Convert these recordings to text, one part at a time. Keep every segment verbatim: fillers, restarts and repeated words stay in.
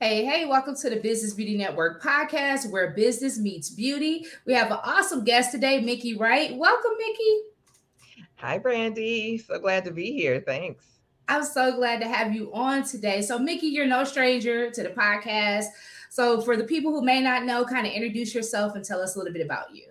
Hey, hey, welcome to the Business Beauty Network podcast where business meets beauty. We have an awesome guest today, Mickey Wright. Welcome, Mickey. Hi, Brandy. So glad to be here. Thanks. I'm so glad to have you on today. So, Mickey, you're no stranger to the podcast. So, for the people who may not know, kind of introduce yourself and tell us a little bit about you.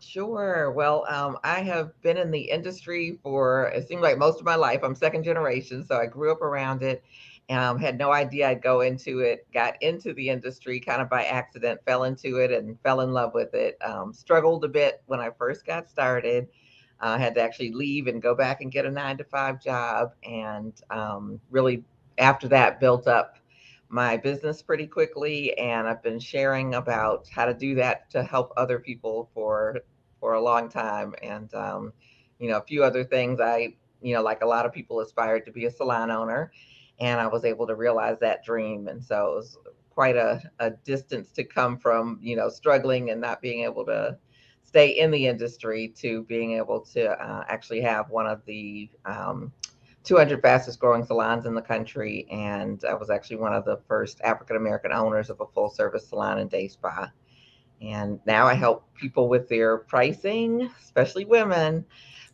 Sure. Well, um, I have been in the industry for, it seems like most of my life. I'm second generation, so I grew up around it. Um, had no idea I'd go into it, got into the industry kind of by accident, fell into it and fell in love with it. Um, struggled a bit when I first got started. I uh, had to actually leave and go back and get a nine to five job. And um, really after that built up my business pretty quickly. And I've been sharing about how to do that to help other people for, for a long time. And, um, you know, a few other things I, you know, like a lot of people aspired to be a salon owner. And I was able to realize that dream. And so it was quite a, a distance to come from, you know, struggling and not being able to stay in the industry to being able to uh, actually have one of the um, two hundred fastest growing salons in the country. And I was actually one of the first African-American owners of a full service salon and day spa. And now I help people with their pricing, especially women,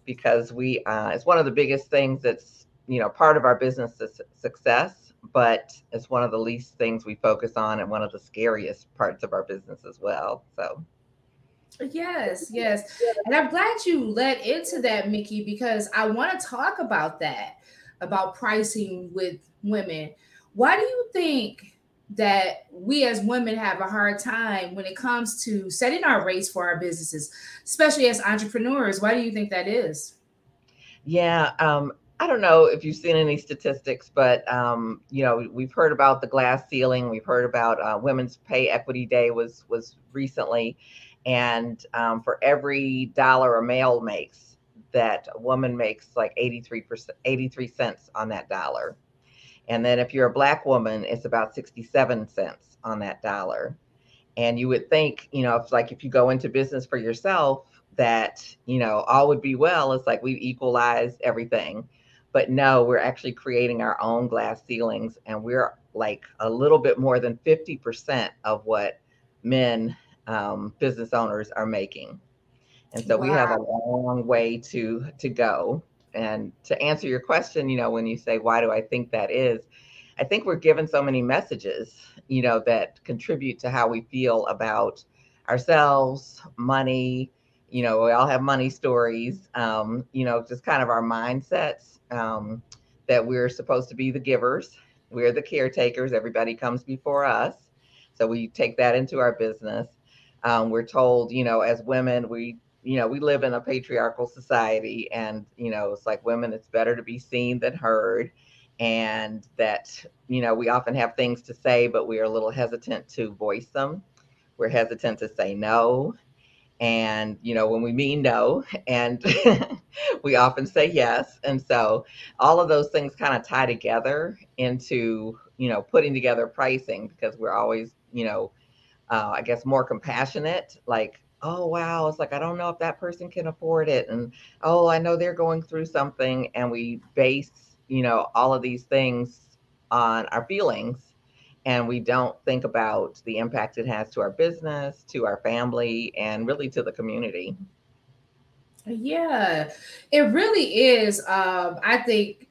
because we uh, it's one of the biggest things that's, you know, part of our business success, but it's one of the least things we focus on and one of the scariest parts of our business as well. So. Yes, yes. And I'm glad you led into that, Mickey, because I want to talk about that, about pricing with women. Why do you think that we as women have a hard time when it comes to setting our rates for our businesses, especially as entrepreneurs? Why do you think that is? Yeah. Um, I don't know if you've seen any statistics, but, um, you know, we've heard about the glass ceiling. We've heard about uh, Women's Pay Equity Day was was recently. And um, for every dollar a male makes, that a woman makes like eighty-three percent, eighty-three cents on that dollar. And then if you're a Black woman, it's about sixty-seven cents on that dollar. And you would think, you know, if like if you go into business for yourself, that, you know, all would be well. It's like we've equalized everything. But no, we're actually creating our own glass ceilings, and we're like a little bit more than fifty percent of what men um, business owners are making. And so wow. We have a long way to to go. And to answer your question, you know, when you say, why do I think that is? I think we're given so many messages, you know, that contribute to how we feel about ourselves, money. You know, we all have money stories, um, you know, just kind of our mindsets um, that we're supposed to be the givers. We're the caretakers. Everybody comes before us. So we take that into our business. Um, we're told, you know, as women, we, you know, we live in a patriarchal society, and, you know, it's like women, it's better to be seen than heard. And that, you know, we often have things to say, but we are a little hesitant to voice them. We're hesitant to say no. And, you know, when we mean no, and we often say yes. And so all of those things kind of tie together into, you know, putting together pricing, because we're always, you know, uh, I guess more compassionate, like, oh, wow, it's like, I don't know if that person can afford it. And, oh, I know they're going through something. And we base, you know, all of these things on our feelings. And we don't think about the impact it has to our business, to our family, and really to the community. Yeah, it really is, um, I think,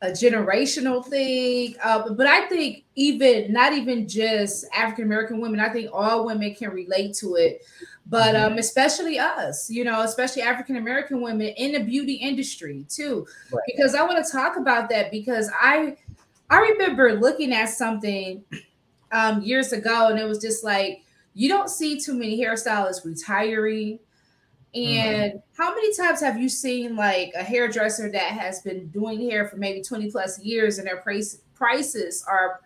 a generational thing. Uh, but I think even not even just African-American women, I think all women can relate to it. But um, especially us, you know, especially African-American women in the beauty industry, too. Right. Because I want to talk about that, because I... I remember looking at something um, years ago, and it was just like, you don't see too many hairstylists retiring. And mm-hmm. How many times have you seen like a hairdresser that has been doing hair for maybe twenty plus years, and their price, prices are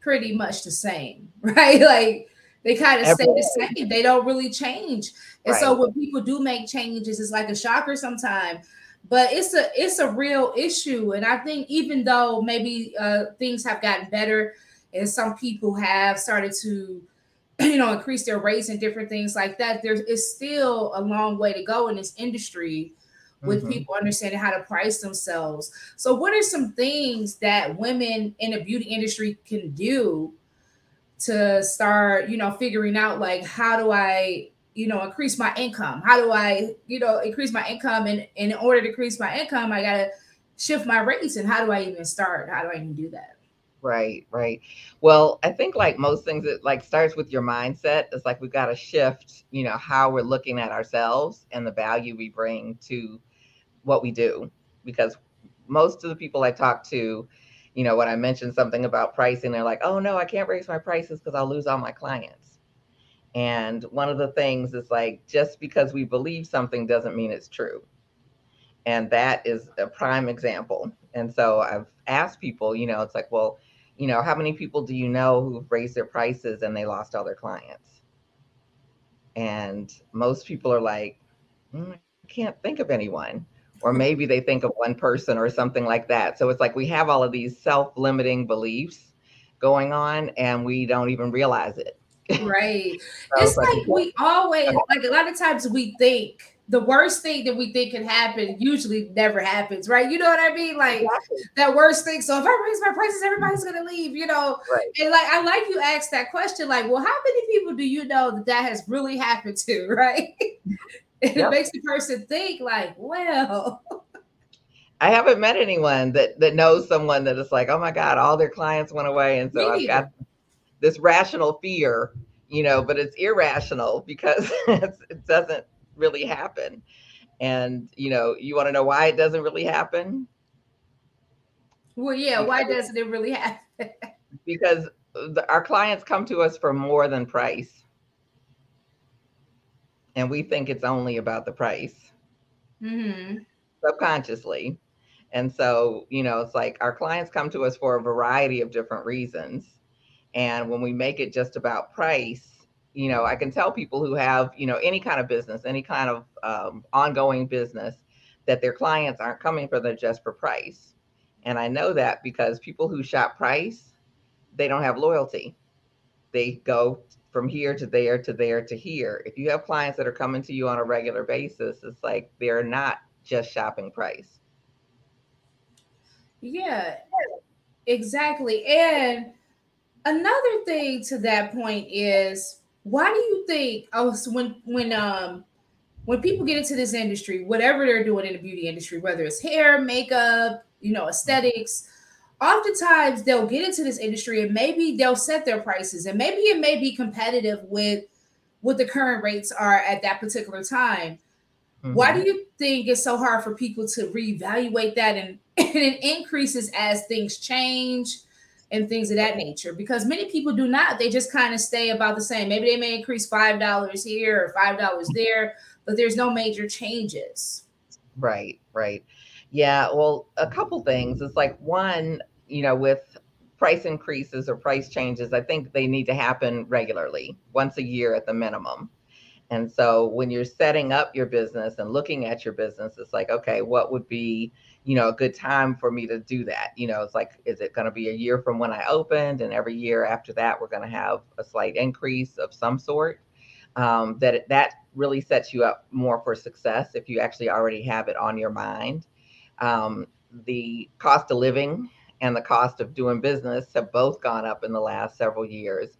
pretty much the same, right? Like they kind of stay the same. They don't really change. And right. So when people do make changes, it's like a shocker sometimes. But it's a it's a real issue. And I think even though maybe uh, things have gotten better and some people have started to, you know, increase their rates and different things like that, there's it's still a long way to go in this industry with mm-hmm. people understanding how to price themselves. So what are some things that women in the beauty industry can do to start, you know, figuring out like, how do I, you know, increase my income? How do I, you know, increase my income? And, and in order to increase my income, I got to shift my rates. And how do I even start? How do I even do that? Right, right. Well, I think like most things, it like starts with your mindset. It's like we've got to shift, you know, how we're looking at ourselves and the value we bring to what we do. Because most of the people I talk to, you know, when I mention something about pricing, they're like, oh, no, I can't raise my prices because I'll lose all my clients. And one of the things is like, just because we believe something doesn't mean it's true. And that is a prime example. And so I've asked people, you know, it's like, well, you know, how many people do you know who've raised their prices and they lost all their clients? And most people are like, mm, I can't think of anyone. Or maybe they think of one person or something like that. So it's like we have all of these self-limiting beliefs going on and we don't even realize it. Right. So it's like, like we always, like a lot of times we think the worst thing that we think can happen usually never happens, right? You know what I mean? Like exactly. That worst thing. So if I raise my prices, everybody's going to leave, you know? Right. And like, I like you asked that question, like, well, how many people do you know that that has really happened to, right? It yep. makes the person think like, well. I haven't met anyone that, that knows someone that is like, oh my God, all their clients went away. And so I've got this rational fear, you know, but it's irrational because it's, it doesn't really happen. And, you know, you want to know why it doesn't really happen? Well, yeah. Because why doesn't it really happen? Because the, our clients come to us for more than price. And we think it's only about the price, mm-hmm. subconsciously. And so, you know, it's like our clients come to us for a variety of different reasons. And when we make it just about price, you know, I can tell people who have, you know, any kind of business, any kind of um, ongoing business, that their clients aren't coming for them just for price. And I know that because people who shop price, they don't have loyalty. They go from here to there to there to here. If you have clients that are coming to you on a regular basis, it's like they're not just shopping price. Yeah, exactly. And another thing to that point is, why do you think oh, so when when um when people get into this industry, whatever they're doing in the beauty industry, whether it's hair, makeup, you know, aesthetics, oftentimes they'll get into this industry and maybe they'll set their prices and maybe it may be competitive with what the current rates are at that particular time. Mm-hmm. Why do you think it's so hard for people to reevaluate that and, and it increases as things change and things of that nature? Because many people do not. They just kind of stay about the same. Maybe they may increase five dollars here or five dollars there, but there's no major changes. Right, right. Yeah, well, a couple things. It's like one, you know, with price increases or price changes, I think they need to happen regularly, once a year at the minimum. And so when you're setting up your business and looking at your business, it's like, okay, what would be, you know, a good time for me to do that? You know, it's like, is it going to be a year from when I opened? And every year after that, we're going to have a slight increase of some sort. Um, that that really sets you up more for success if you actually already have it on your mind. Um, the cost of living and the cost of doing business have both gone up in the last several years.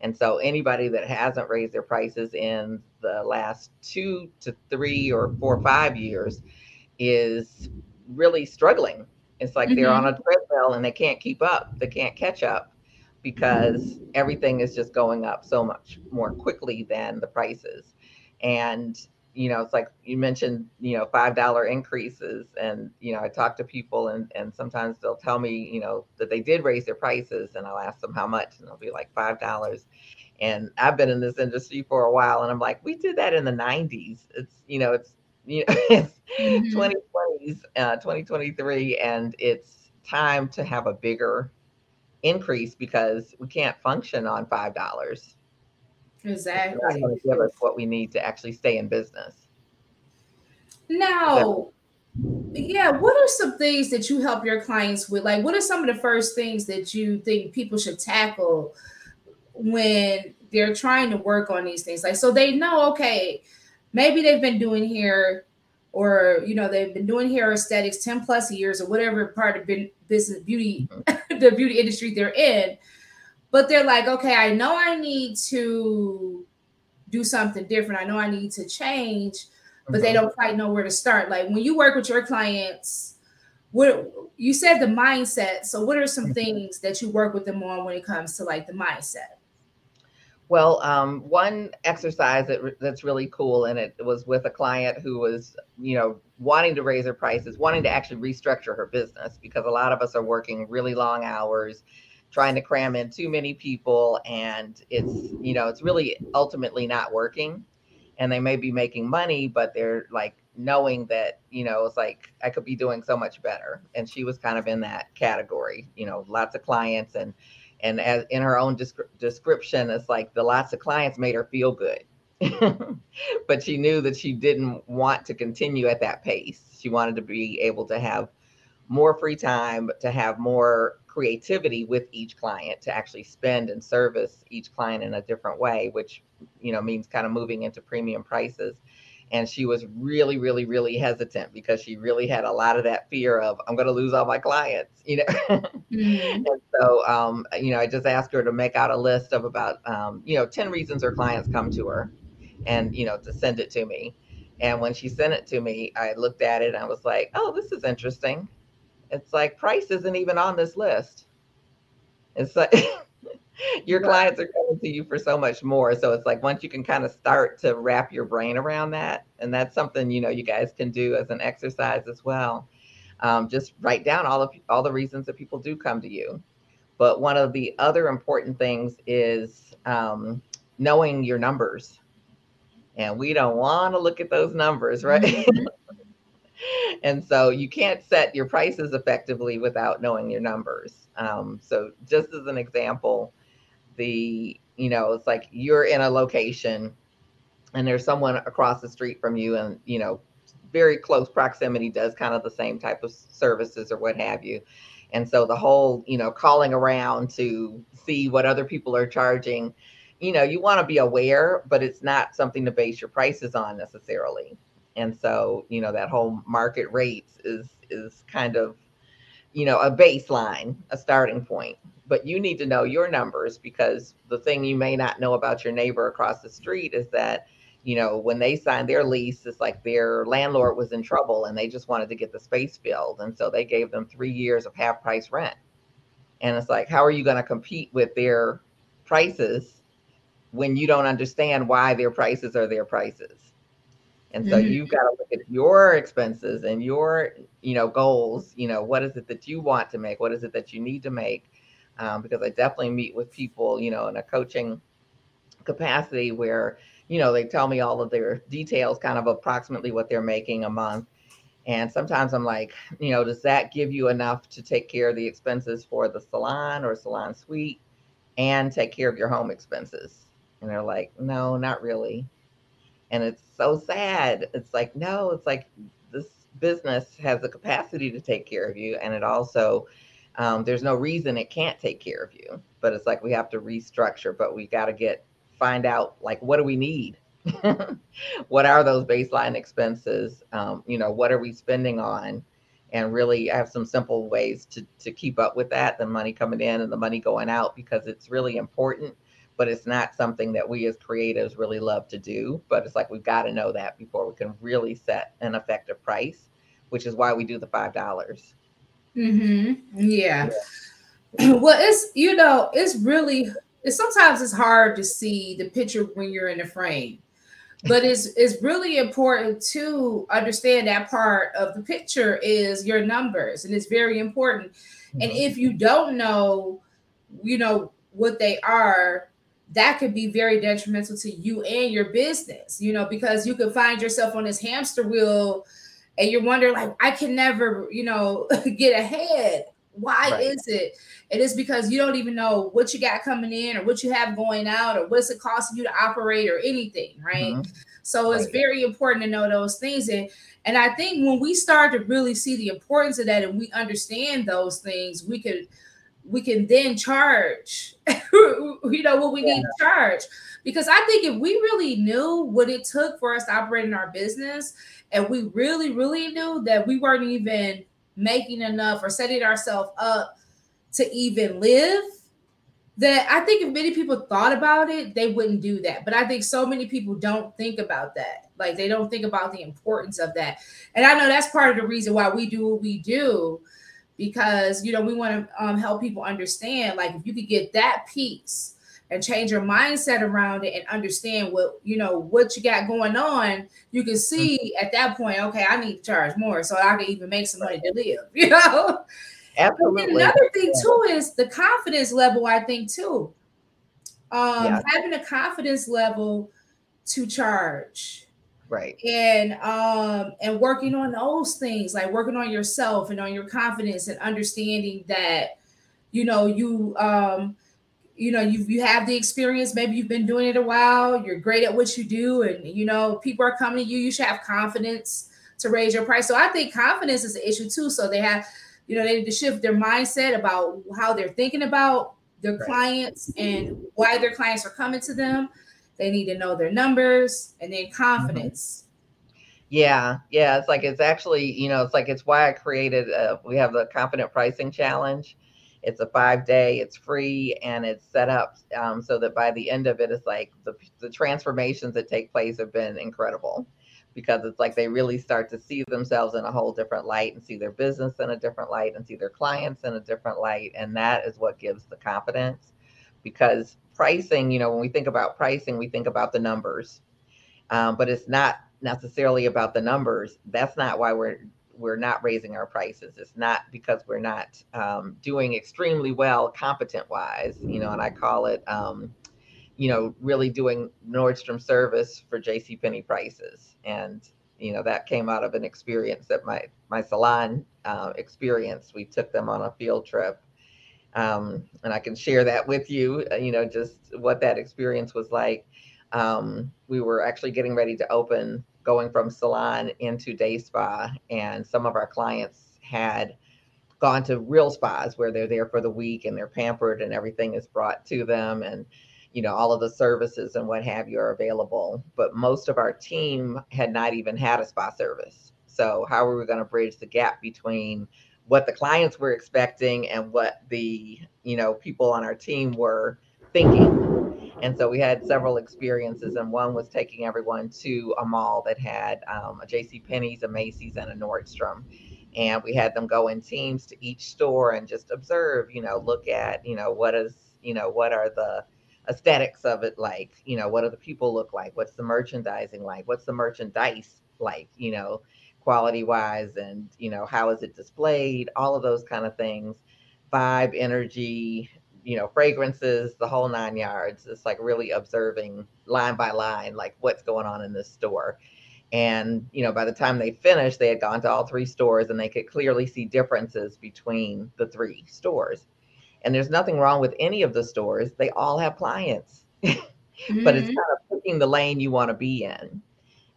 And so anybody that hasn't raised their prices in the last two to three or four or five years is really struggling. It's like mm-hmm. they're on a treadmill and they can't keep up. They can't catch up because mm-hmm. everything is just going up so much more quickly than the prices. And you know, it's like you mentioned, you know, five dollar increases. And, you know, I talk to people and, and sometimes they'll tell me, you know, that they did raise their prices and I'll ask them how much and they'll be like five dollars. And I've been in this industry for a while and I'm like, we did that in the nineties. It's, you know, it's, you know, it's mm-hmm. twenty twenties, uh, twenty twenty-three, and it's time to have a bigger increase because we can't function on five dollars. Exactly. It's not going to give us what we need to actually stay in business. Now, yeah, what are some things that you help your clients with? Like, what are some of the first things that you think people should tackle when they're trying to work on these things? Like, so they know, okay, maybe they've been doing hair or, you know, they've been doing hair aesthetics ten plus years or whatever part of business, beauty, mm-hmm. the beauty industry they're in. But they're like, okay, I know I need to do something different. I know I need to change, but mm-hmm. they don't quite know where to start. Like when you work with your clients, what you said the mindset. So what are some mm-hmm. things that you work with them on when it comes to like the mindset? Well, um, one exercise that re- that's really cool, and it was with a client who was, you know, wanting to raise her prices, wanting to actually restructure her business, because a lot of us are working really long hours, trying to cram in too many people, and it's, you know, it's really ultimately not working. And they may be making money, but they're like knowing that, you know, it's like I could be doing so much better. And she was kind of in that category, you know, lots of clients and. And as in her own description, it's like the lots of clients made her feel good, but she knew that she didn't want to continue at that pace. She wanted to be able to have more free time, to have more creativity with each client, to actually spend and service each client in a different way, which, you know, means kind of moving into premium prices. And she was really, really, really hesitant because she really had a lot of that fear of, I'm going to lose all my clients, you know? mm-hmm. And so, um, you know, I just asked her to make out a list of about, um, you know, ten reasons her clients come to her and, you know, to send it to me. And when she sent it to me, I looked at it and I was like, oh, this is interesting. It's like, price isn't even on this list. It's like, your clients are coming to you for so much more. So it's like, once you can kind of start to wrap your brain around that, and that's something, you know, you guys can do as an exercise as well. Um, just write down all of all the reasons that people do come to you. But one of the other important things is um, knowing your numbers. And we don't want to look at those numbers, right? And so you can't set your prices effectively without knowing your numbers. Um, so just as an example, the, you know, it's like you're in a location and there's someone across the street from you, and, you know, very close proximity does kind of the same type of services or what have you. And so the whole, you know, calling around to see what other people are charging, you know, you want to be aware, but it's not something to base your prices on necessarily. And so, you know, that whole market rates is, is kind of, you know, a baseline, a starting point, but you need to know your numbers, because the thing you may not know about your neighbor across the street is that, you know, when they signed their lease, it's like their landlord was in trouble and they just wanted to get the space filled. And so they gave them three years of half price rent. And it's like, how are you going to compete with their prices when you don't understand why their prices are their prices? And so mm-hmm. you've got to look at your expenses and your, you know, goals. You know, what is it that you want to make? What is it that you need to make? Um, because I definitely meet with people, you know, in a coaching capacity where, you know, they tell me all of their details, kind of approximately what they're making a month. And sometimes I'm like, you know, does that give you enough to take care of the expenses for the salon or salon suite and take care of your home expenses? And they're like, no, not really. And it's so sad. It's like, no, it's like this business has the capacity to take care of you. And it also, um, there's no reason it can't take care of you, but it's like, we have to restructure, but we got to get, find out, like, what do we need? What are those baseline expenses? Um, you know, what are we spending on? And really, I have some simple ways to, to keep up with that, the money coming in and the money going out, because it's really important. But it's not something that we as creatives really love to do. But it's like, we've got to know that before we can really set an effective price, which is why we do the five dollars. Mm-hmm. Yeah. yeah. Well, it's, you know, it's really, it's sometimes it's hard to see the picture when you're in the frame. But it's it's really important to understand that part of the picture is your numbers. And it's very important. Mm-hmm. And if you don't know, you know, what they are, that could be very detrimental to you and your business, you know, because you could find yourself on this hamster wheel and you're wondering, like, I can never, you know, get ahead. Why right. is it? It is because you don't even know what you got coming in or what you have going out or what's it costing you to operate or anything, right? Mm-hmm. So it's right. very important to know those things. And, and I think when we start to really see the importance of that and we understand those things, we could we can then charge, you know, what we yeah. need to charge. Because I think if we really knew what it took for us to operate in our business, and we really, really knew that we weren't even making enough or setting ourselves up to even live, that I think if many people thought about it, they wouldn't do that. But I think so many people don't think about that. Like, they don't think about the importance of that. And I know that's part of the reason why we do what we do, because, you know, we want to um, help people understand, like, if you could get that piece and change your mindset around it and understand what, you know, what you got going on, you can see at that point, okay, I need to charge more so I can even make some money to live, you know? Absolutely. And another thing too is the confidence level, I think too. Um, yeah. Having a confidence level to charge. Right. And um, and working on those things, like working on yourself and on your confidence and understanding that, you know, you um, you know, you you have the experience, maybe you've been doing it a while, you're great at what you do, and you know, people are coming to you, you should have confidence to raise your price. So I think confidence is an issue too. So they have You know, they need to shift their mindset about how they're thinking about their right. clients and why their clients are coming to them. They need to know their numbers and then confidence. Mm-hmm. Yeah. Yeah. It's like, it's actually, you know, it's like, it's why I created, a, we have the Confident Pricing Challenge. It's a five day, it's free, and it's set up um, so that by the end of it, it's like the, the transformations that take place have been incredible. Because it's like they really start to see themselves in a whole different light and see their business in a different light and see their clients in a different light. And that is what gives the confidence, because pricing, you know, when we think about pricing, we think about the numbers, um, but it's not necessarily about the numbers. That's not why we're we're not raising our prices. It's not because we're not um, doing extremely well competent wise, you know, and I call it, um, you know, really doing Nordstrom service for JCPenney prices. And, you know, that came out of an experience that my, my salon uh, experience, we took them on a field trip. Um, and I can share that with you, you know, just what that experience was like. Um, we were actually getting ready to open, going from salon into day spa. And some of our clients had gone to real spas where they're there for the week and they're pampered and everything is brought to them. And you know, all of the services and what have you are available, but most of our team had not even had a spa service. So how were we going to bridge the gap between what the clients were expecting and what the, you know, people on our team were thinking? And so we had several experiences, and one was taking everyone to a mall that had um, a JCPenney's, a Macy's, and a Nordstrom. And we had them go in teams to each store and just observe, you know, look at, you know, what is, you know, what are the aesthetics of it, like, you know, what do the people look like, what's the merchandising like, what's the merchandise like, you know, quality wise, and you know, how is it displayed, all of those kind of things, vibe, energy, you know, fragrances, the whole nine yards. It's like really observing line by line, like what's going on in this store. And you know, by the time they finished, they had gone to all three stores and they could clearly see differences between the three stores. And there's nothing wrong with any of the stores. They all have clients, mm-hmm. but it's kind of picking the lane you want to be in.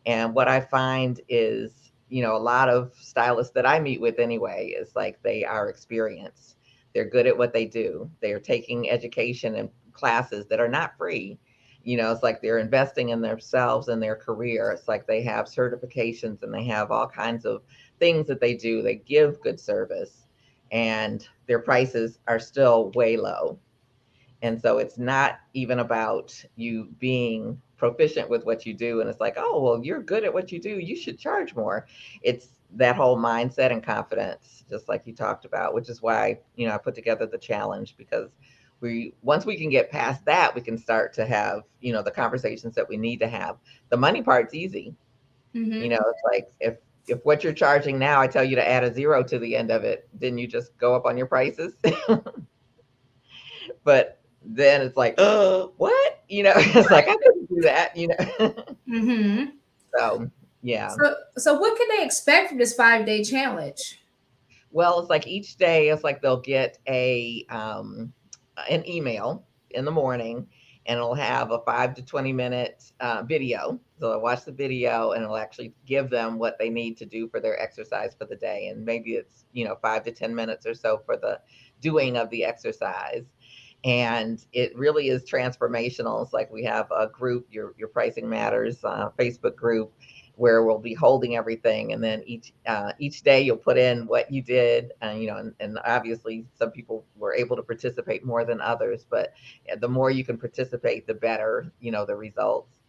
And what I find is, you know, a lot of stylists that I meet with anyway, is like, they are experienced. They're good at what they do. They are taking education and classes that are not free. You know, it's like they're investing in themselves and their career. It's like they have certifications and they have all kinds of things that they do. They give good service. And their prices are still way low. And so it's not even about you being proficient with what you do. And it's like, oh, well, you're good at what you do, you should charge more. It's that whole mindset and confidence, just like you talked about, which is why, you know, I put together the challenge, because we, once we can get past that, we can start to have, you know, the conversations that we need to have. The money part's easy. Mm-hmm. You know, it's like, if If what you're charging now, I tell you to add a zero to the end of it, then you just go up on your prices. But then it's like, oh, what? You know, it's like, I couldn't do that, you know? Mm-hmm. So, yeah. So, so what can they expect from this five-day challenge? Well, it's like each day, it's like they'll get a um, an email in the morning, and it'll have a five to twenty minute uh, video. So they'll watch the video and it'll actually give them what they need to do for their exercise for the day. And maybe it's, you know, five to ten minutes or so for the doing of the exercise. And it really is transformational. It's like we have a group, your, your Pricing Matters uh, Facebook group. where we'll be holding everything, and then each uh, each day you'll put in what you did, and you know, and, and obviously some people were able to participate more than others, but the more you can participate, the better, you know, the results.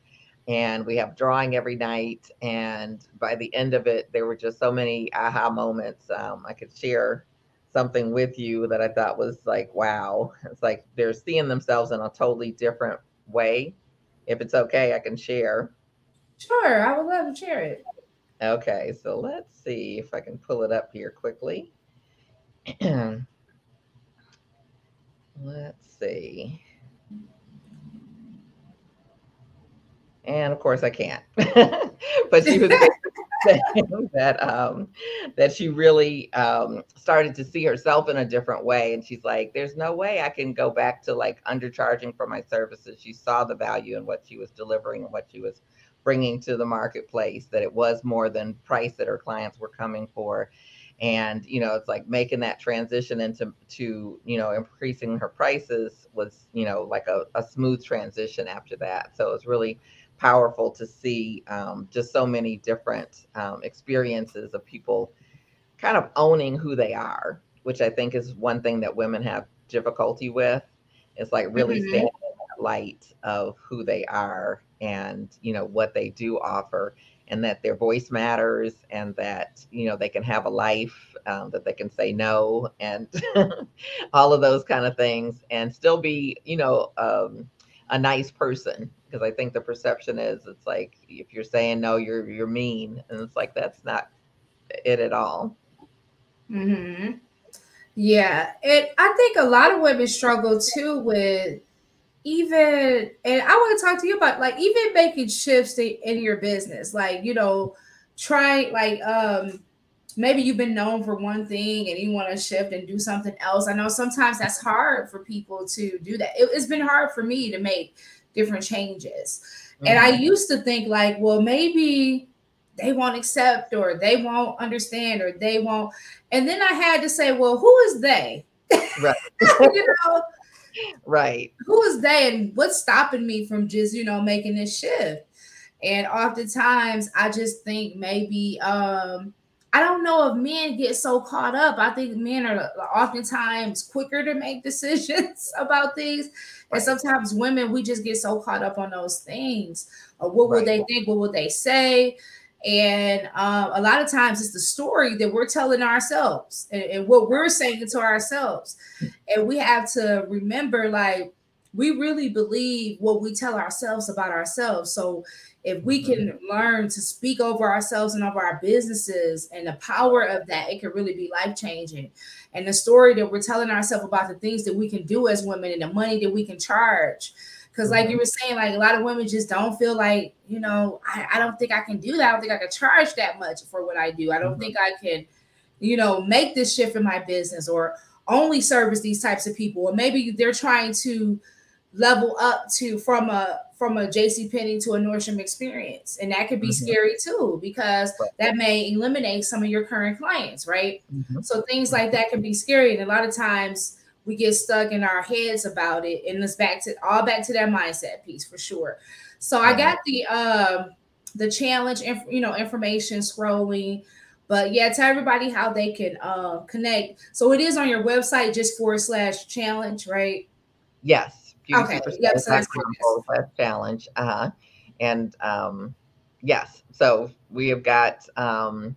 And we have drawing every night, and by the end of it, there were just so many aha moments. Um, I could share something with you that I thought was like, wow, it's like they're seeing themselves in a totally different way. If it's okay, I can share. Sure, I would love to share it. Okay, so let's see if I can pull it up here quickly. Let's see. And of course I can't, but she was saying that, um, that she really um, started to see herself in a different way. And she's like, there's no way I can go back to like undercharging for my services. She saw the value in what she was delivering and what she was bringing to the marketplace, that it was more than price that her clients were coming for. And, you know, it's like making that transition into, to, you know, increasing her prices was, you know, like a, a smooth transition after that. So it was really powerful to see um, just so many different um, experiences of people kind of owning who they are, which I think is one thing that women have difficulty with. It's like really mm-hmm. standing in that light of who they are and, you know, what they do offer, and that their voice matters, and that, you know, they can have a life, um, that they can say no, and all of those kind of things, and still be, you know, um, a nice person. Because I think the perception is, it's like, if you're saying no, you're you're mean. And it's like, that's not it at all. Mm-hmm. Yeah. And I think a lot of women struggle too with even, and I want to talk to you about, like, even making shifts in your business. Like, you know, try, like, um, maybe you've been known for one thing and you want to shift and do something else. I know sometimes that's hard for people to do that. It, it's been hard for me to make different changes. Mm-hmm. And I used to think like, well, maybe they won't accept, or they won't understand, or they won't. And then I had to say, well, who is they? Right. You know, right. Who is they, and what's stopping me from just, you know, making this shift? And oftentimes I just think maybe, um, I don't know if men get so caught up. I think men are oftentimes quicker to make decisions about things. And sometimes women, we just get so caught up on those things. Uh, what will right. they think? What will they say? And um, a lot of times it's the story that we're telling ourselves, and, and what we're saying to ourselves. And we have to remember, like, we really believe what we tell ourselves about ourselves. So if we can learn to speak over ourselves and over our businesses, and the power of that, it could really be life-changing. And the story that we're telling ourselves about the things that we can do as women, and the money that we can charge. Because like you were saying, like, a lot of women just don't feel like, you know, I, I don't think I can do that. I don't think I can charge that much for what I do. I don't mm-hmm. think I can, you know, make this shift in my business, or only service these types of people. Or maybe they're trying to level up to from a from a JCPenney to a Nordstrom experience. And that could be mm-hmm. scary too, because that may eliminate some of your current clients, right? Mm-hmm. So things like that can be scary. And a lot of times we get stuck in our heads about it. And it's back to all back to that mindset piece for sure. So mm-hmm. I got the um the challenge and inf- you know information scrolling. But yeah, tell everybody how they can uh, connect. So it is on your website, just forward slash challenge, right? Yes. Okay. Yep, so that's challenge. Uh-huh. And um, yes, so we have got um,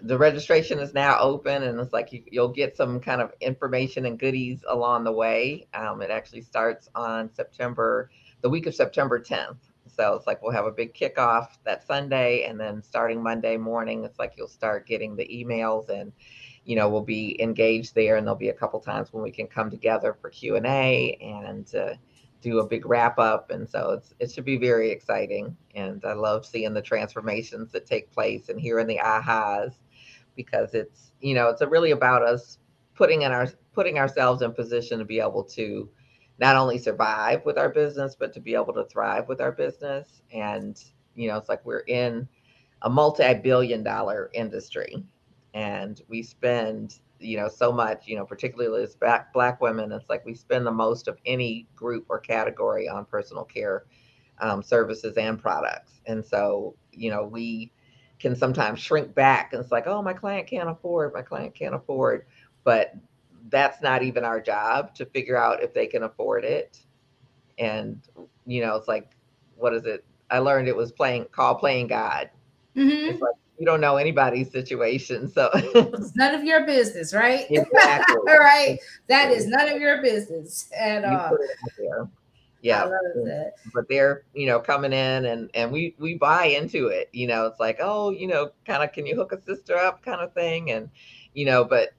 the registration is now open, and it's like you, you'll get some kind of information and goodies along the way. Um, it actually starts on September, the week of September tenth. So it's like we'll have a big kickoff that Sunday, and then starting Monday morning, it's like you'll start getting the emails, and you know, we'll be engaged there, and there'll be a couple times when we can come together for Q and A and uh, do a big wrap up. And so it's, it should be very exciting. And I love seeing the transformations that take place and hearing the ahas, because it's, you know, it's a really about us putting in our, putting ourselves in position to be able to not only survive with our business, but to be able to thrive with our business. And, you know, it's like we're in a multi-billion dollar industry. And we spend, you know, so much, you know, particularly as black, black women, it's like we spend the most of any group or category on personal care um, services and products. And so, you know, we can sometimes shrink back and it's like, oh, my client can't afford, my client can't afford. But that's not even our job to figure out if they can afford it. And, you know, it's like, what is it? I learned it was playing, called playing God. Mm-hmm. It's like, you don't know anybody's situation. So it's none of your business, right? Exactly. All right. That is none of your business at all. You put it out there. Yeah. I love that. But they're, you know, coming in and, and we, we buy into it, you know, it's like, oh, you know, kind of, can you hook a sister up kind of thing? And, you know, but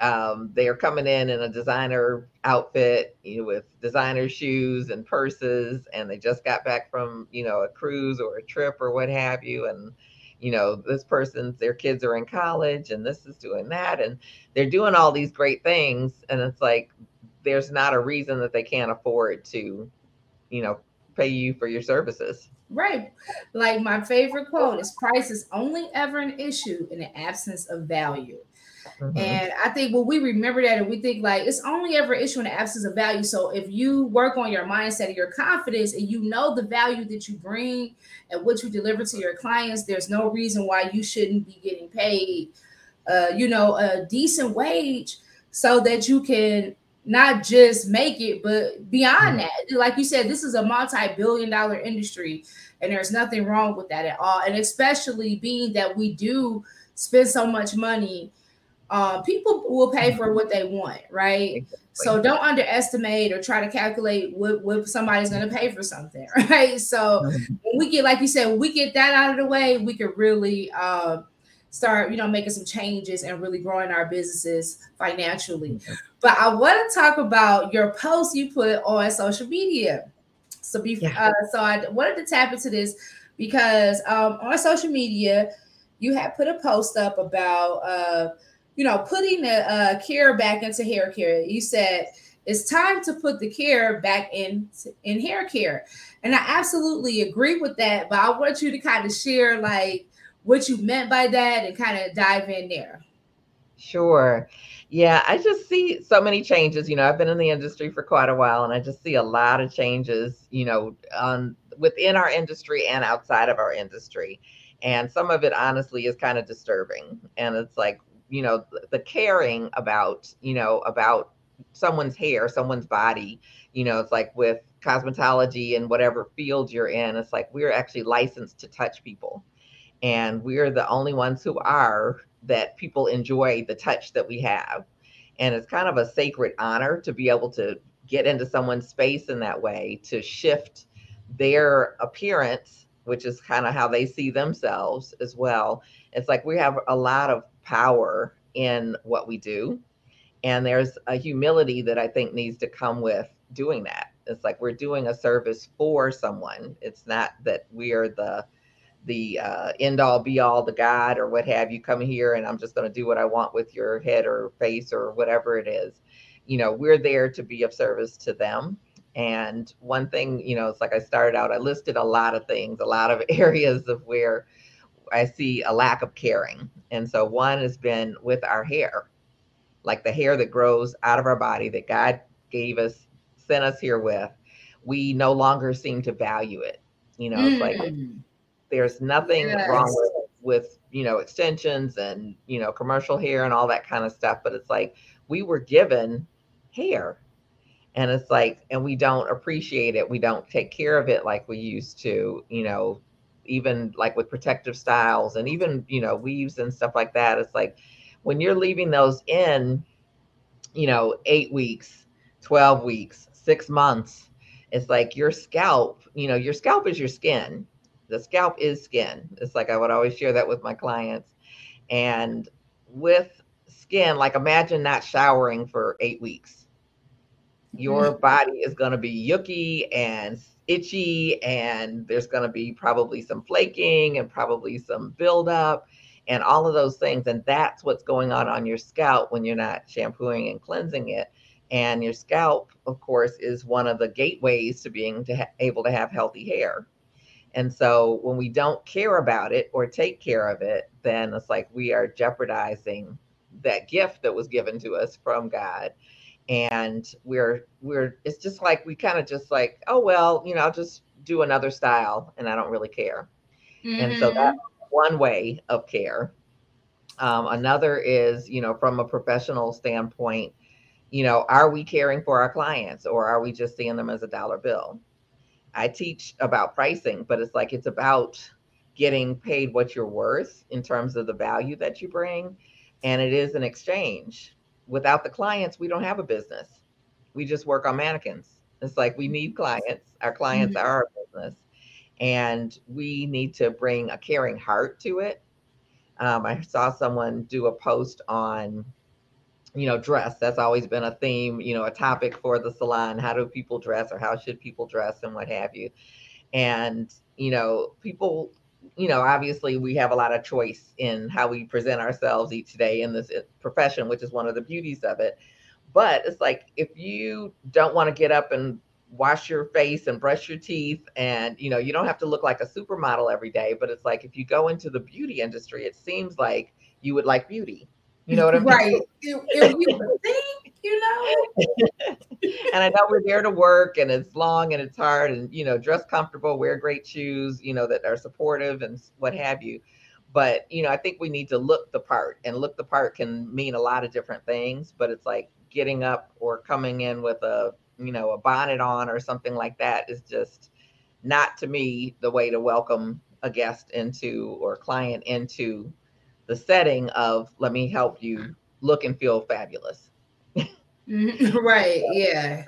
um, they are coming in in a designer outfit, you know, with designer shoes and purses, and they just got back from, you know, a cruise or a trip or what have you. And, you know, this person's, their kids are in college and this is doing that. And they're doing all these great things. And it's like, there's not a reason that they can't afford to, you know, pay you for your services. Right. Like my favorite quote is, price is only ever an issue in the absence of value. Mm-hmm. And I think when we remember that and we think like, it's only ever an issue in the absence of value. So if you work on your mindset and your confidence and you know the value that you bring and what you deliver to your clients, there's no reason why you shouldn't be getting paid, uh, you know, a decent wage so that you can not just make it, but beyond that, like you said, this is a multi-billion dollar industry and there's nothing wrong with that at all. And especially being that we do spend so much money, uh, people will pay for what they want, right? Exactly. So don't underestimate or try to calculate what, what somebody's going to pay for something, right? So when we get, like you said, when we get that out of the way, we could really uh, start, you know, making some changes and really growing our businesses financially. But I want to talk about your post you put on social media. So, be, yeah. uh, so I wanted to tap into this because um, on social media, you had put a post up about, uh, you know, putting the uh, care back into hair care. You said, it's time to put the care back in, in hair care. And I absolutely agree with that, but I want you to kind of share like what you meant by that and kind of dive in there. Sure. Yeah, I just see so many changes. You know, I've been in the industry for quite a while and I just see a lot of changes, you know, um, within our industry and outside of our industry. And some of it honestly is kind of disturbing. And it's like, you know, the caring about, you know, about someone's hair, someone's body, you know, it's like with cosmetology and whatever field you're in, it's like we're actually licensed to touch people. And we're the only ones who are that people enjoy the touch that we have. And it's kind of a sacred honor to be able to get into someone's space in that way, to shift their appearance, which is kind of how they see themselves as well. It's like we have a lot of power in what we do. And there's a humility that I think needs to come with doing that. It's like we're doing a service for someone. It's not that we are the the uh, end all be all, the God or what have you, come here and I'm just going to do what I want with your head or face or whatever it is. You know, we're there to be of service to them. And one thing, you know, it's like I started out, I listed a lot of things, a lot of areas of where I see a lack of caring. And so one has been with our hair, like the hair that grows out of our body that God gave us, sent us here with, we no longer seem to value it. You know, it's mm. like, there's nothing yes. wrong with, with, you know, extensions and, you know, commercial hair and all that kind of stuff. But it's like we were given hair and it's like, and we don't appreciate it. We don't take care of it like we used to, you know, even like with protective styles and even, you know, weaves and stuff like that. It's like when you're leaving those in, you know, eight weeks, twelve weeks, six months, it's like your scalp, you know, your scalp is your skin. The scalp is skin. It's like I would always share that with my clients. And with skin, like imagine not showering for eight weeks. Your mm-hmm. body is going to be yucky and itchy, and there's going to be probably some flaking and probably some buildup and all of those things. And that's what's going on on your scalp when you're not shampooing and cleansing it. And your scalp, of course, is one of the gateways to being to ha- able to have healthy hair. And so when we don't care about it or take care of it, then it's like we are jeopardizing that gift that was given to us from God. And we're, we're, it's just like, we kind of just like, oh, well, you know, I'll just do another style and I don't really care. Mm-hmm. And so that's one way of care. Um, another is, you know, from a professional standpoint, you know, are we caring for our clients or are we just seeing them as a dollar bill? I teach about pricing, but it's like, it's about getting paid what you're worth in terms of the value that you bring. And it is an exchange. Without the clients, we don't have a business. We just work on mannequins. It's like, we need clients. Our clients mm-hmm. are our business. And we need to bring a caring heart to it. Um, I saw someone do a post on, you know, dress. That's always been a theme, you know, a topic for the salon. How do people dress or how should people dress and what have you? And, you know, people, you know, obviously we have a lot of choice in how we present ourselves each day in this profession, which is one of the beauties of it. But it's like, if you don't want to get up and wash your face and brush your teeth and, you know, you don't have to look like a supermodel every day, but it's like, if you go into the beauty industry, it seems like you would like beauty. You know what I mean? Right. It, it, you, think, you know? And I know we're there to work and it's long and it's hard and, you know, dress comfortable, wear great shoes, you know, that are supportive and what have you. But, you know, I think we need to look the part, and look the part can mean a lot of different things, but it's like getting up or coming in with a, you know, a bonnet on or something like that is just not, to me, the way to welcome a guest into or client into the setting of, let me help you look and feel fabulous. Right. So, yeah.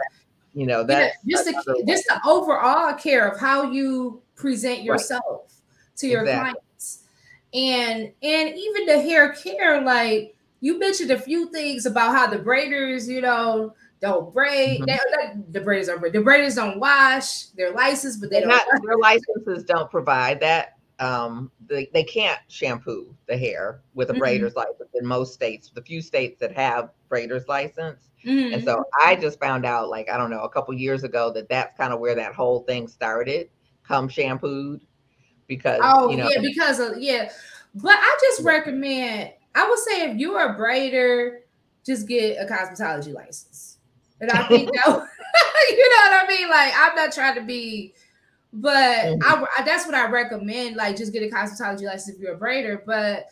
You know, that's yeah, just the, just the overall care of how you present yourself right. to your exactly. clients. And, and even the hair care, like you mentioned a few things about how the braiders, you know, don't braid. Mm-hmm. They, they, the braiders are the braiders don't wash. They're licensed, but they They're don't. Not, their licenses don't provide that. Um, they, they can't shampoo the hair with a mm-hmm. braider's license in most states, the few states that have braider's license. Mm-hmm. And so I just found out, like, I don't know, a couple years ago that that's kind of where that whole thing started. Come shampooed because, oh, you know, yeah, because of, yeah. But I just recommend, I would say if you're a braider, just get a cosmetology license. And I think that, you know what I mean? Like, I'm not trying to be, but mm-hmm. I, I that's what I recommend, like just get a cosmetology license if you're a braider. But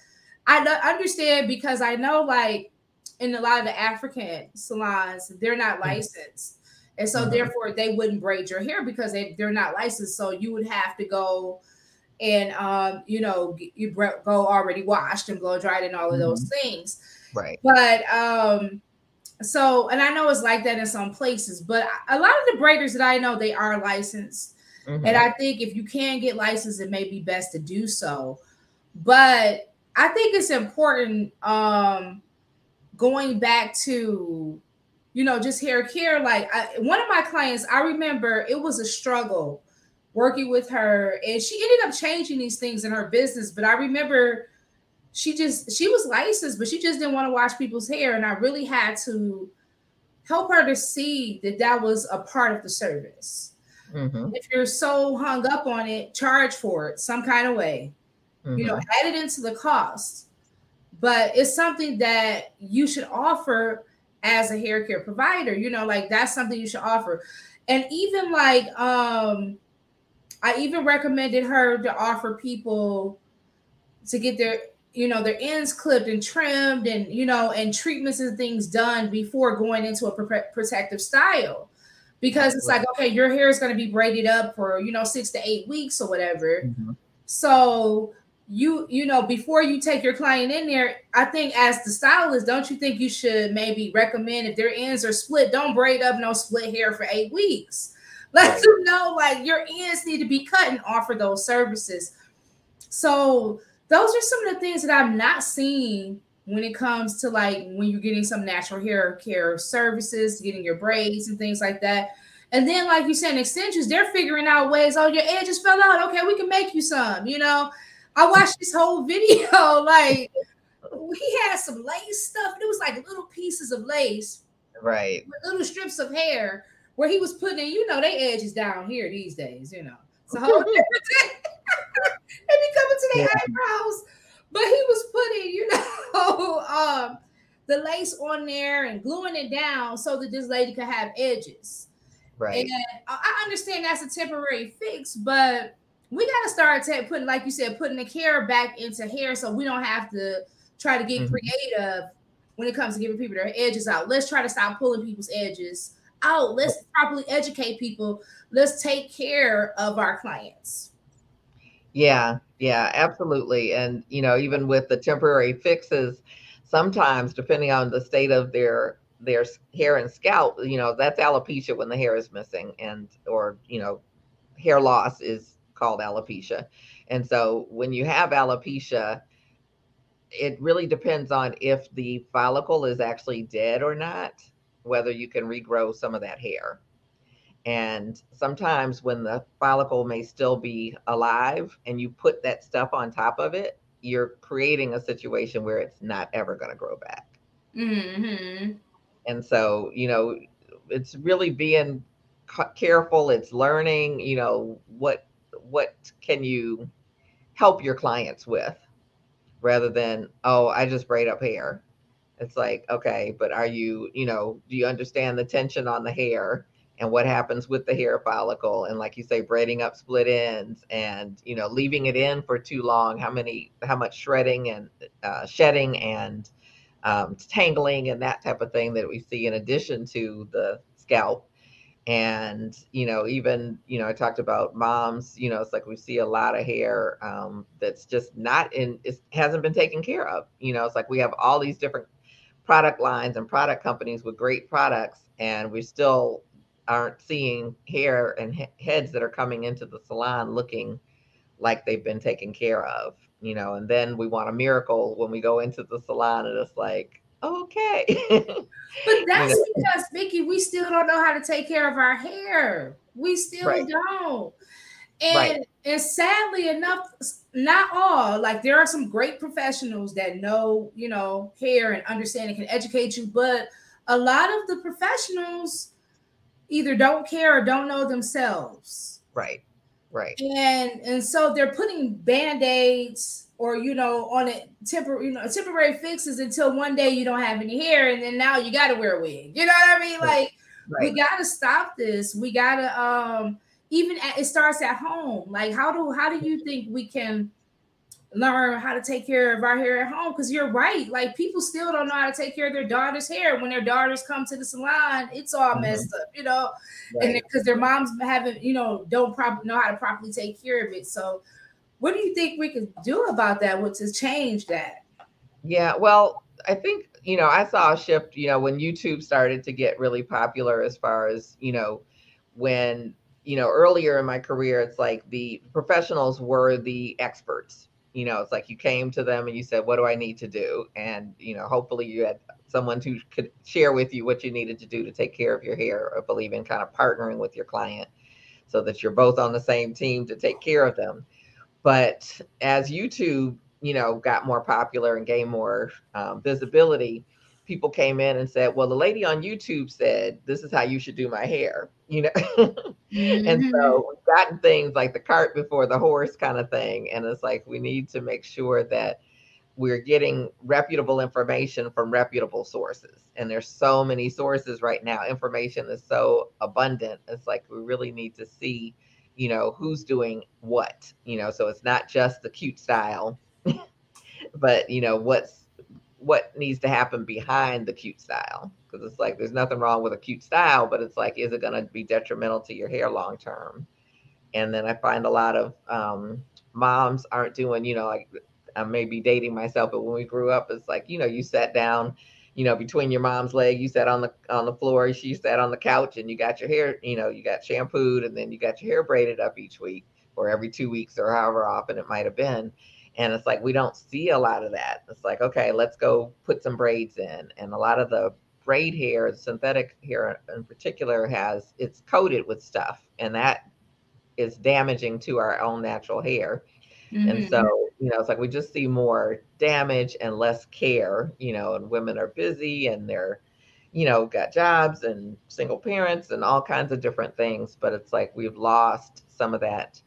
I do, understand, because I know like in a lot of the African salons, they're not licensed. And so mm-hmm. therefore they wouldn't braid your hair because they, they're not licensed. So you would have to go and, um, you know, you go already washed and blow dried and all of mm-hmm. those things. Right. But um, so, and I know it's like that in some places, but a lot of the braiders that I know, they are licensed. Mm-hmm. And I think if you can get licensed, it may be best to do so. But I think it's important, um, going back to, you know, just hair care. Like I, one of my clients, I remember it was a struggle working with her, and she ended up changing these things in her business. But I remember she just, she was licensed, but she just didn't want to wash people's hair. And I really had to help her to see that that was a part of the service. Mm-hmm. If you're so hung up on it, charge for it some kind of way, mm-hmm. you know, add it into the cost. But it's something that you should offer as a hair care provider, you know, like that's something you should offer. And even like, um, I even recommended her to offer people to get their, you know, their ends clipped and trimmed and, you know, and treatments and things done before going into a pre- protective style. Because it's like, okay, your hair is going to be braided up for, you know, six to eight weeks or whatever. Mm-hmm. So you, you know, before you take your client in there, I think as the stylist, don't you think you should maybe recommend if their ends are split, don't braid up no split hair for eight weeks. Let them know, like, your ends need to be cut and offer those services. So those are some of the things that I'm not seeing when it comes to like when you're getting some natural hair care services, getting your braids and things like that. And then, like you said, extensions, they're figuring out ways. Oh, your edges fell out. Okay, we can make you some. You know, I watched this whole video. Like, he had some lace stuff. And it was like little pieces of lace, right? Little strips of hair where he was putting in, you know, they edges down here these days, you know. It's a whole different thing. They be coming to their yeah. eyebrows. But he was putting, you know, um, the lace on there and gluing it down so that this lady could have edges. Right. And I understand that's a temporary fix, but we got to start t- putting, like you said, putting the care back into hair so we don't have to try to get mm-hmm. creative when it comes to giving people their edges out. Let's try to stop pulling people's edges out. Let's properly educate people. Let's take care of our clients. Yeah, yeah, absolutely. And, you know, even with the temporary fixes, sometimes depending on the state of their their hair and scalp, you know, that's alopecia when the hair is missing, and or, you know, hair loss is called alopecia. And so when you have alopecia, it really depends on if the follicle is actually dead or not, whether you can regrow some of that hair. And sometimes when the follicle may still be alive and you put that stuff on top of it, you're creating a situation where it's not ever going to grow back. Mm-hmm. And so, you know, it's really being careful. It's learning, you know, what, what can you help your clients with rather than, oh, I just braid up hair. It's like, okay, but are you, you know, do you understand the tension on the hair and what happens with the hair follicle? And like you say, braiding up split ends and, you know, leaving it in for too long. How many, how much shredding and uh, shedding and, Um, tangling and that type of thing that we see in addition to the scalp. And, you know, even, you know, I talked about moms, you know, it's like we see a lot of hair um, that's just not in, it hasn't been taken care of. You know, it's like we have all these different product lines and product companies with great products, and we still aren't seeing hair and he- heads that are coming into the salon looking like they've been taken care of. You know, and then we want a miracle when we go into the salon, and it's like, oh, okay. But that's you know? because, Mickey, we still don't know how to take care of our hair. We still right. don't. And, right. and sadly enough, not all, like there are some great professionals that know, you know, hair and understand and can educate you. But a lot of the professionals either don't care or don't know themselves. Right. Right. And and so they're putting Band-Aids or, you know, on a temporary, you know, temporary fixes until one day you don't have any hair. And then now you got to wear a wig. You know what I mean? Like, right. we got to stop this. We got to um, even at, it starts at home. Like, how do how do you think we can learn how to take care of our hair at home? Because you're right. Like, people still don't know how to take care of their daughter's hair. When their daughters come to the salon, it's all mm-hmm. messed up, you know, right. and because their moms haven't, you know, don't probably know how to properly take care of it. So what do you think we could do about that? What to change that? Yeah, well, I think, you know, I saw a shift, you know, when YouTube started to get really popular as far as, you know, when, you know, earlier in my career, it's like the professionals were the experts. You know, it's like you came to them and you said, what do I need to do? And, you know, hopefully you had someone who could share with you what you needed to do to take care of your hair. I believe in kind of partnering with your client so that you're both on the same team to take care of them. But as YouTube, you know, got more popular and gained more um, visibility, people came in and said, well, the lady on YouTube said, this is how you should do my hair, you know? mm-hmm. And so we've gotten things like the cart before the horse kind of thing. And it's like, we need to make sure that we're getting reputable information from reputable sources. And there's so many sources right now. Information is so abundant. It's like, we really need to see, you know, who's doing what, you know? So it's not just the cute style, but you know, what's, what needs to happen behind the cute style. Because it's like, there's nothing wrong with a cute style, but it's like, is it going to be detrimental to your hair long term? And then I find a lot of um, moms aren't doing, you know, like I may be dating myself, but when we grew up, it's like, you know, you sat down, you know, between your mom's leg, you sat on the on the floor, she sat on the couch, and you got your hair, you know, you got shampooed, and then you got your hair braided up each week or every two weeks or however often it might have been. And it's like, we don't see a lot of that. It's like, okay, let's go put some braids in. And a lot of the braid hair, synthetic hair in particular, has, it's coated with stuff, and that is damaging to our own natural hair. Mm-hmm. And so, you know, it's like, we just see more damage and less care, you know, and women are busy and they're, you know, got jobs and single parents and all kinds of different things. But it's like, we've lost some of that.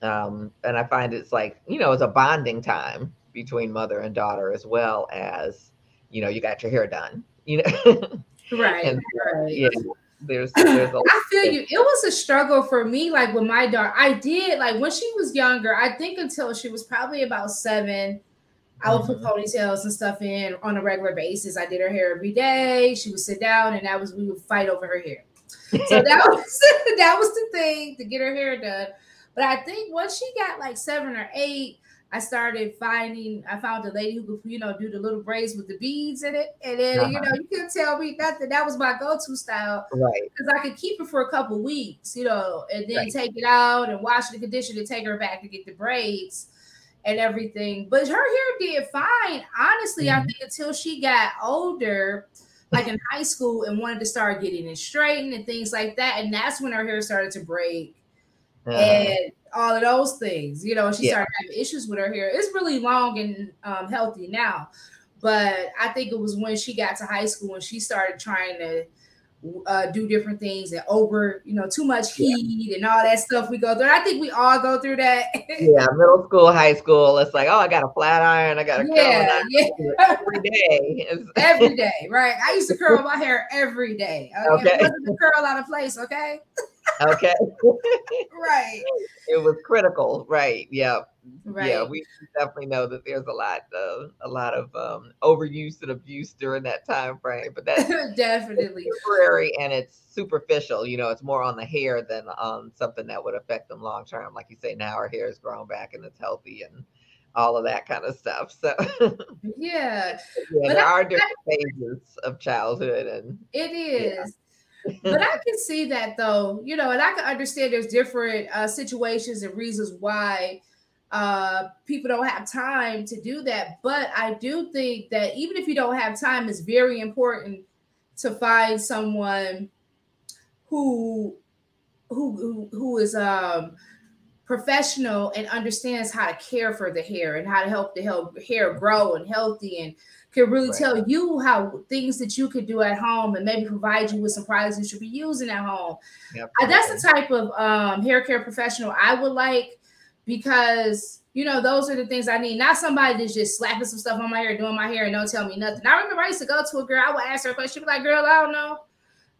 Um, and I find it's like, you know, it's a bonding time between mother and daughter, as well as, you know, you got your hair done, you know, right. and, right. Yeah. there's, there's a I feel you. It was a struggle for me, like with my daughter. I did, like when she was younger, I think until she was probably about seven, I would put ponytails and stuff in on a regular basis. I did her hair every day. She would sit down, and that was we would fight over her hair. So that was that was the thing, to get her hair done. But I think once she got like seven or eight, I started finding, I found a lady who could, you know, do the little braids with the beads in it. And then, uh-huh. you know, you couldn't tell me nothing. That was my go-to style. Right. Because I could keep it for a couple weeks, you know, and then right. take it out and wash the conditioner and take her back to get the braids and everything. But her hair did fine. Honestly, mm-hmm. I think until she got older, like in high school, and wanted to start getting it straightened and things like that. And that's when her hair started to break. Uh-huh. And all of those things, you know, she yeah. started having issues with her hair. It's really long and um, healthy now, but I think it was when she got to high school and she started trying to uh, do different things and over, you know, too much heat yeah. and all that stuff we go through. And I think we all go through that. Yeah, middle school, high school. It's like, oh, I got a flat iron. I got a yeah, curl yeah. every day. Every day, right? I used to curl my hair every day. Okay, okay. It wasn't a curl out of place. Okay. Okay. Right. It was critical. Right. Yeah. Right. Yeah. We definitely know that there's a lot of a lot of um, overuse and abuse during that time frame. But that's definitely temporary and it's superficial. You know, it's more on the hair than on something that would affect them long term. Like you say, now our hair is grown back and it's healthy and all of that kind of stuff. So yeah, yeah but there I, are different I, phases of childhood, and it is. Yeah. But I can see that, though, you know, and I can understand there's different uh, situations and reasons why uh, people don't have time to do that. But I do think that even if you don't have time, it's very important to find someone who who who is um, professional and understands how to care for the hair and how to help the help hair grow and healthy and can really right. tell you how things that you could do at home and maybe provide you with some products you should be using at home. Yep. That's the type of um, hair care professional I would like, because, you know, those are the things I need. Not somebody that's just slapping some stuff on my hair, doing my hair and don't tell me nothing. I remember I used to go to a girl, I would ask her a question, she'd be like, girl, I don't know.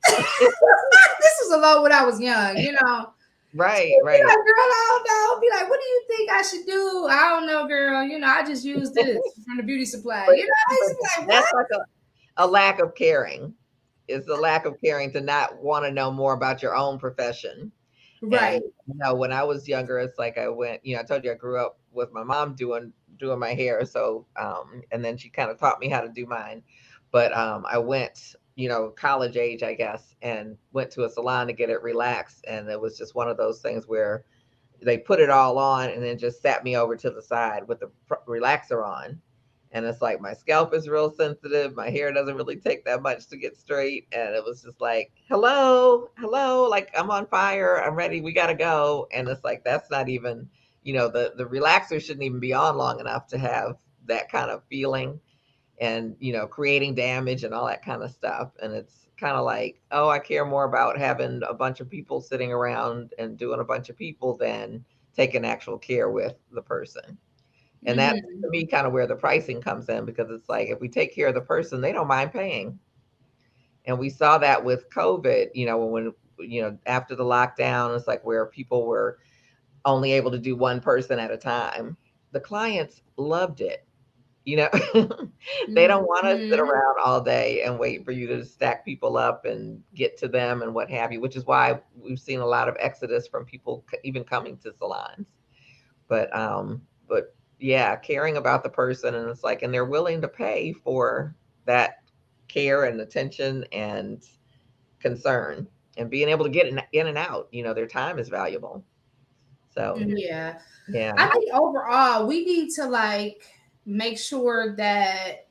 This was a lot when I was young, you know. Right, right. Be like, girl, I don't know. Be like, what do you think I should do? I don't know, girl. You know, I just use this from the beauty supply. You know, like, what? That's like a, a lack of caring. It's the lack of caring to not want to know more about your own profession. Right. And, you know, when I was younger, it's like I went, you know, I told you I grew up with my mom doing doing my hair. So, um, and then she kind of taught me how to do mine. But um, I went, you know, college age, I guess, and went to a salon to get it relaxed. And it was just one of those things where they put it all on and then just sat me over to the side with the relaxer on. And it's like, my scalp is real sensitive. My hair doesn't really take that much to get straight. And it was just like, hello, hello, like I'm on fire. I'm ready. We got to go. And it's like, that's not even, you know, the, the relaxer shouldn't even be on long enough to have that kind of feeling. And, you know, creating damage and all that kind of stuff. And it's kind of like, oh, I care more about having a bunch of people sitting around and doing a bunch of people than taking actual care with the person. And mm-hmm. that's, to me, kind of where the pricing comes in, because it's like, if we take care of the person, they don't mind paying. And we saw that with COVID, you know, when, you know, after the lockdown, it's like where people were only able to do one person at a time. The clients loved it. You know, they don't want to mm-hmm. sit around all day and wait for you to stack people up and get to them and what have you, which is why we've seen a lot of exodus from people even coming to salons. But, um, but yeah, caring about the person, and it's like, and they're willing to pay for that care and attention and concern and being able to get in, in and out. You know, their time is valuable. So, yeah, yeah. I think overall we need to like, make sure that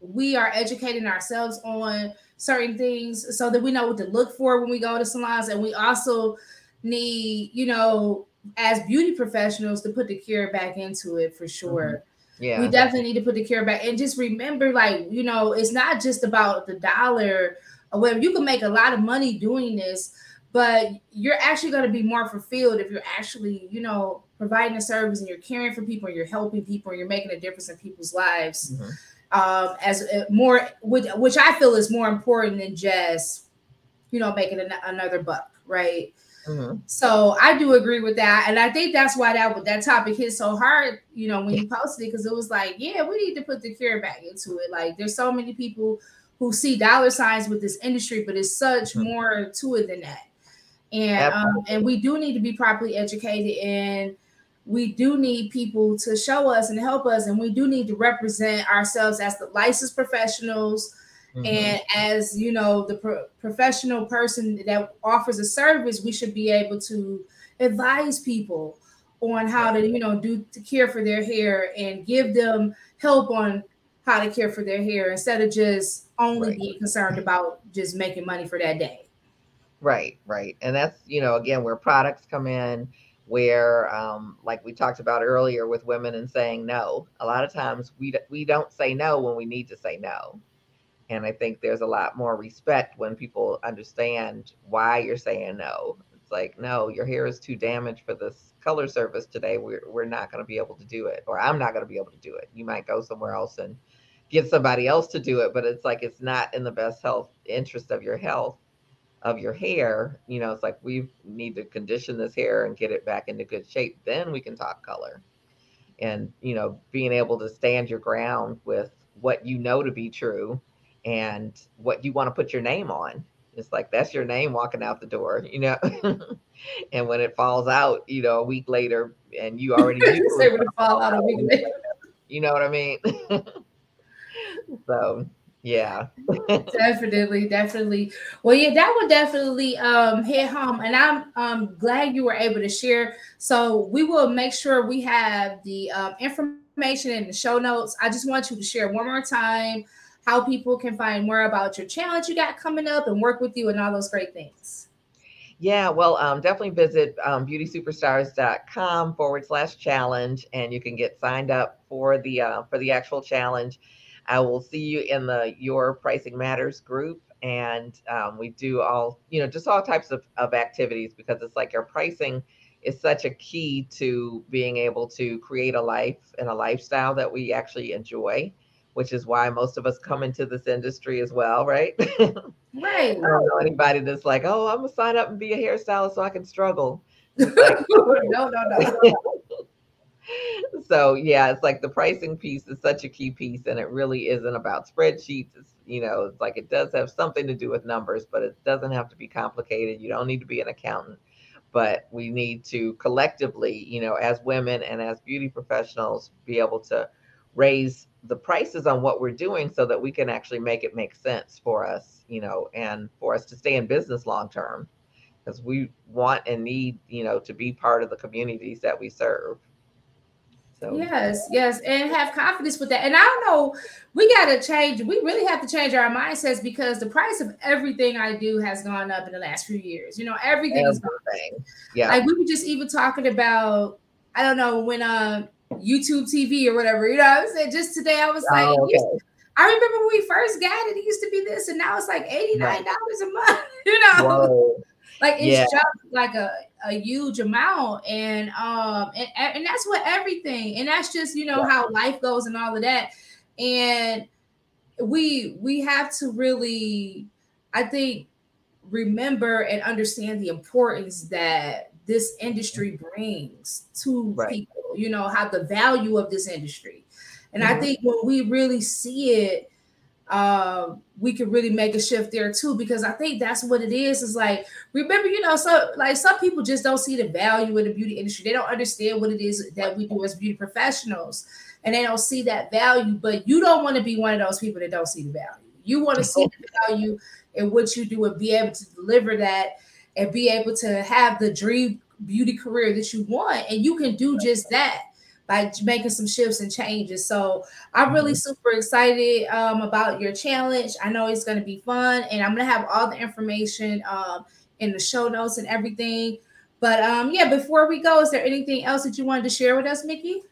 we are educating ourselves on certain things so that we know what to look for when we go to salons. And we also need, you know, as beauty professionals, to put the care back into it for sure. Mm-hmm. Yeah, we definitely need to put the care back. And just remember, like, you know, it's not just about the dollar. Well, you can make a lot of money doing this, but you're actually going to be more fulfilled if you're actually, you know, providing a service and you're caring for people, and you're helping people, and you're making a difference in people's lives. Mm-hmm. Um, as uh, more, which, which I feel is more important than just you know, making an- another buck, right? Mm-hmm. So I do agree with that. And I think that's why that that topic hit so hard, you know, when you posted it, because it was like, yeah, we need to put the cure back into it. Like, there's so many people who see dollar signs with this industry, but it's such mm-hmm. more to it than that. And um, and we do need to be properly educated, and we do need people to show us and help us. And we do need to represent ourselves as the licensed professionals mm-hmm. and as, you know, the pro- professional person that offers a service. We should be able to advise people on how to, you know, do to care for their hair and give them help on how to care for their hair instead of just only right. being concerned about just making money for that day. Right, right. And that's, you know, again, where products come in, where, um, like we talked about earlier with women and saying no, a lot of times we, we don't say no when we need to say no. And I think there's a lot more respect when people understand why you're saying no. It's like, no, your hair is too damaged for this color service today. We're, we're not going to be able to do it, or I'm not going to be able to do it. You might go somewhere else and get somebody else to do it, but it's like, it's not in the best health interest of your health. of your hair, you know, it's like, we need to condition this hair and get it back into good shape. Then we can talk color. And, you know, being able to stand your ground with what you know to be true and what you want to put your name on. It's like, that's your name walking out the door, you know, and when it falls out, you know, a week later and you already knew it would fall out a week later. You know what I mean? So yeah. definitely definitely well yeah that would definitely um hit home, and I'm um glad you were able to share. So we will make sure we have the um information in the show notes. I just want you to share one more time how people can find more about your challenge you got coming up and work with you and all those great things. Yeah, well, um, definitely visit um, beautysuperstars.com forward slash challenge, and you can get signed up for the uh, for the actual challenge. I will see you in the Your Pricing Matters group. And um, we do all, you know, just all types of, of activities, because it's like your pricing is such a key to being able to create a life and a lifestyle that we actually enjoy, which is why most of us come into this industry as well, right? Right. I don't know anybody that's like, oh, I'm going to sign up and be a hairstylist so I can struggle. Like, no, no, no. no. So yeah, it's like the pricing piece is such a key piece, and it really isn't about spreadsheets. It's, you know, it's like, it does have something to do with numbers, but it doesn't have to be complicated. You don't need to be an accountant, but we need to collectively, you know, as women and as beauty professionals, be able to raise the prices on what we're doing so that we can actually make it make sense for us, you know, and for us to stay in business long term, because we want and need, you know, to be part of the communities that we serve. So. Yes, yes. And have confidence with that. And I don't know, we got to change. We really have to change our mindsets, because the price of everything I do has gone up in the last few years. You know, everything is everything. Gone up. Yeah. Like we were just even talking about, I don't know, when um, YouTube T V or whatever, you know, I was saying just today, I was oh, like, okay. to, I remember when we first got it, it used to be this, and now it's like eighty-nine dollars right. a month, you know. Whoa. Like it's yeah. just like a, a huge amount, and um and, and that's what everything, and that's just, you know, yeah. how life goes and all of that. And we we have to really, I think, remember and understand the importance that this industry brings to right. people, you know, how the value of this industry. And mm-hmm. I think when we really see it, Uh, we could really make a shift there too, because I think that's what it is. Is like, remember, you know, so like some people just don't see the value in the beauty industry. They don't understand what it is that we do as beauty professionals, and they don't see that value. But you don't want to be one of those people that don't see the value. You want to see the value in what you do and be able to deliver that and be able to have the dream beauty career that you want. And you can do just that. Like making some shifts and changes. So I'm really super excited um, about your challenge. I know it's going to be fun, and I'm going to have all the information um, in the show notes and everything. But um, yeah, before we go, is there anything else that you wanted to share with us, Mickey?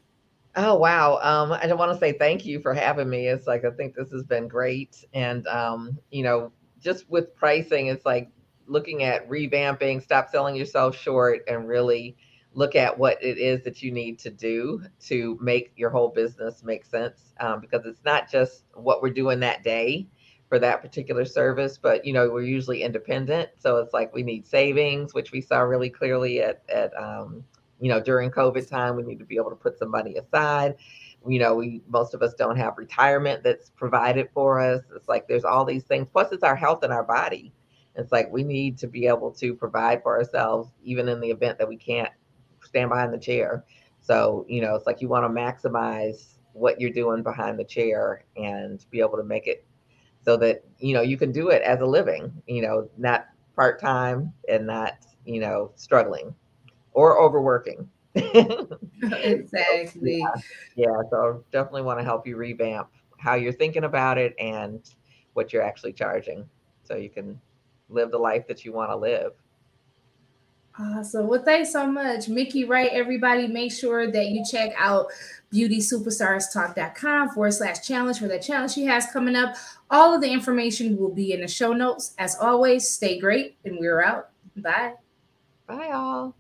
Oh, wow. Um, I just want to say thank you for having me. It's like, I think this has been great. And, um, you know, just with pricing, it's like looking at revamping, stop selling yourself short, and really look at what it is that you need to do to make your whole business make sense, um, because it's not just what we're doing that day, for that particular service, but you know, we're usually independent. So it's like, we need savings, which we saw really clearly at, at um, you know, during COVID time, we need to be able to put some money aside. You know, we, most of us don't have retirement that's provided for us. It's like, there's all these things, plus it's our health and our body. It's like, we need to be able to provide for ourselves, even in the event that we can't stand behind the chair. So, you know, it's like, you want to maximize what you're doing behind the chair and be able to make it so that, you know, you can do it as a living, you know, not part-time and not, you know, struggling or overworking. Exactly. Yeah. Yeah. So definitely want to help you revamp how you're thinking about it and what you're actually charging, so you can live the life that you want to live. Awesome. Well, thanks so much, Mickey Wright. Everybody, make sure that you check out beautysuperstarstalk.com forward slash challenge for that challenge she has coming up. All of the information will be in the show notes. As always, stay great, and we're out. Bye. Bye, all.